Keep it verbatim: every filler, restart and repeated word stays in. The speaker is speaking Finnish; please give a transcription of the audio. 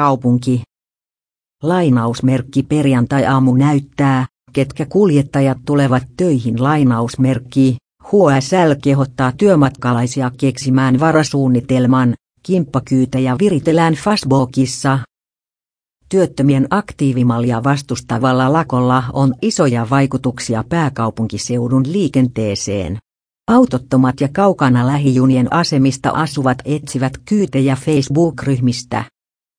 kaupunki. Lainausmerkki perjantai-aamu näyttää, ketkä kuljettajat tulevat töihin. Lainausmerkki. H S L kehottaa työmatkalaisia keksimään varasuunnitelman. Kimppakyytejä viritellään Facebookissa. Työttömien aktiivimallia vastustavalla lakolla on isoja vaikutuksia pääkaupunkiseudun liikenteeseen. Autottomat ja kaukana lähijunien asemista asuvat etsivät kyytejä Facebook-ryhmistä.